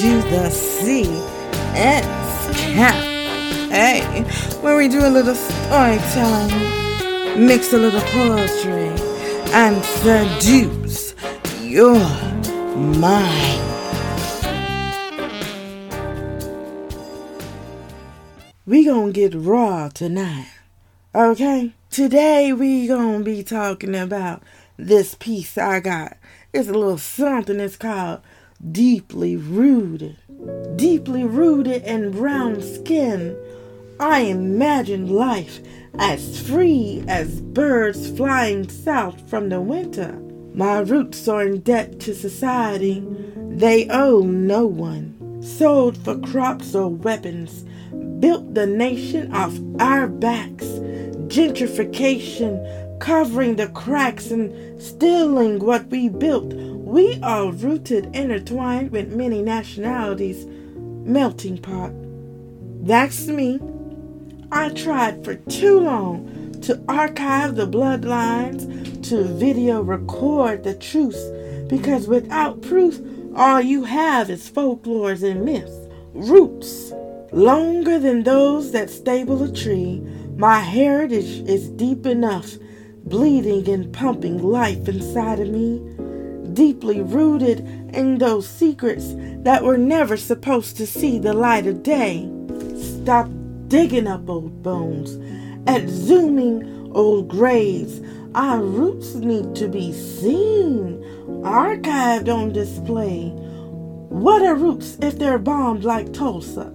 to the CS Cafe, where we do a little storytelling, mix a little poetry, and seduce your mind. We gonna get raw tonight, okay? Today we gonna be talking about this piece I got. It's a little something. It's called Deeply Rooted. Deeply rooted in brown skin, I imagine life as free as birds flying south from the winter. My roots are in debt to society. They owe no one. Sold for crops or weapons. Built the nation off our backs. Gentrification covering the cracks and stealing what we built. We are rooted, intertwined with many nationalities. Melting pot. That's me. I tried for too long to archive the bloodlines, to video record the truth, because without proof, all you have is folklores and myths. Roots longer than those that stable a tree. My heritage is deep enough, bleeding and pumping life inside of me. Deeply rooted in those secrets that were never supposed to see the light of day. Stop digging up old bones, exhuming old graves. Our roots need to be seen, archived on display. What are roots if they're bombed like Tulsa?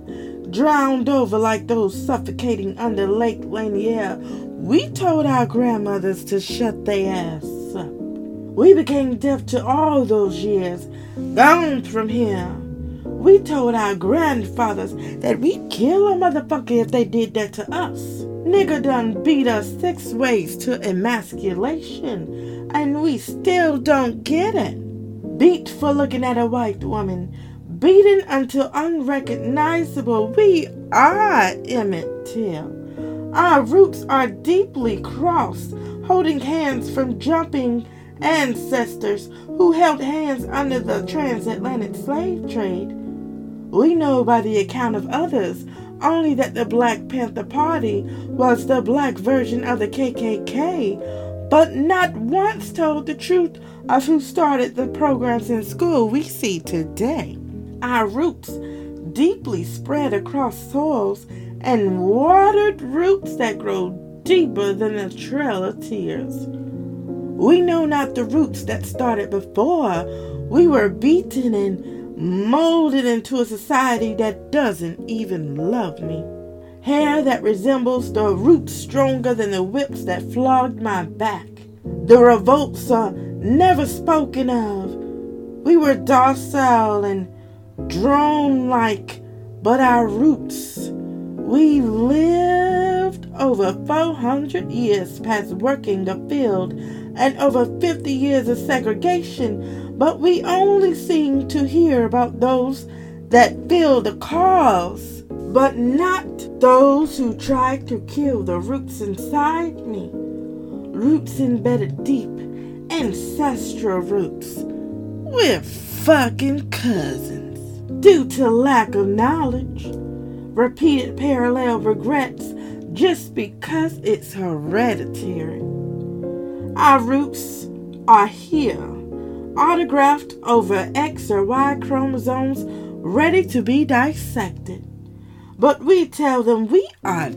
Drowned over like those suffocating under Lake Lanier. We told our grandmothers to shut their ass up. We became deaf to all those years gone from here. We told our grandfathers that we'd kill a motherfucker if they did that to us. Nigga done beat us 6 ways to emasculation, and we still don't get it. Beat for looking at a white woman. Beaten until unrecognizable, we are Emmett Till. Our roots are deeply crossed, holding hands from jumping ancestors who held hands under the transatlantic slave trade. We know by the account of others only that the Black Panther Party was the black version of the KKK, but not once told the truth of who started the programs in school we see today. Our roots deeply spread across soils and watered roots that grow deeper than a trail of tears. We know not the roots that started before. We were beaten and molded into a society that doesn't even love me. Hair that resembles the roots stronger than the whips that flogged my back. The revolts are never spoken of. We were docile and drone-like, but our roots. We lived over 400 years past working the field and over 50 years of segregation, but we only seem to hear about those that feel the cause, but not those who tried to kill the roots inside me. Roots embedded deep, ancestral roots. We're fucking cousins. Due to lack of knowledge, repeated parallel regrets just because it's hereditary. Our roots are here, autographed over X or Y chromosomes, ready to be dissected. But we tell them we are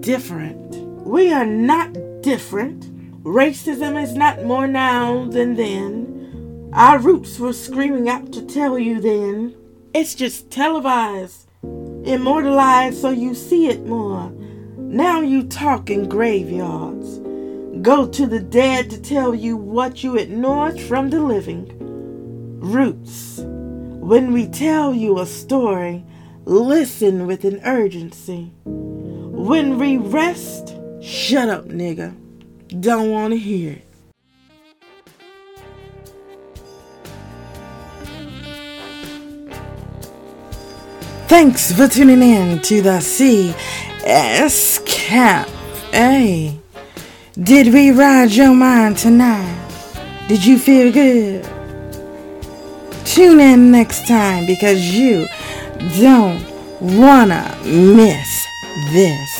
different. We are not different. Racism is not more now than then. Our roots were screaming out to tell you then. It's just televised, immortalized so you see it more. Now you talk in graveyards. Go to the dead to tell you what you ignored from the living. Roots. When we tell you a story, listen with an urgency. When we rest, shut up, nigga. Don't want to hear it. Thanks for tuning in to the CS Cafe. Did we ride your mind tonight? Did you feel good? Tune in next time because you don't wanna miss this.